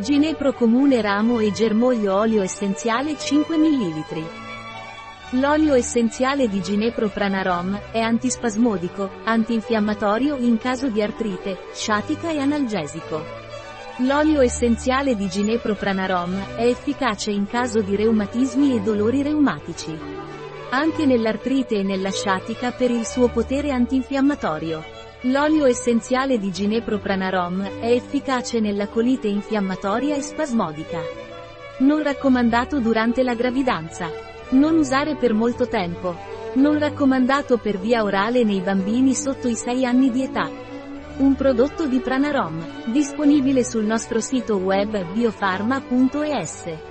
Ginepro Comune Ramo e Germoglio Olio Essenziale 5 ml. L'olio essenziale di Ginepro Pranarom è antispasmodico, antinfiammatorio in caso di artrite, sciatica e analgesico. L'olio essenziale di Ginepro Pranarom è efficace in caso di reumatismi e dolori reumatici. Anche nell'artrite e nella sciatica per il suo potere antinfiammatorio. L'olio essenziale di Ginepro Pranarom è efficace nella colite infiammatoria e spasmodica. Non raccomandato durante la gravidanza. Non usare per molto tempo. Non raccomandato per via orale nei bambini sotto i 6 anni di età. Un prodotto di Pranarom, disponibile sul nostro sito web biofarma.es.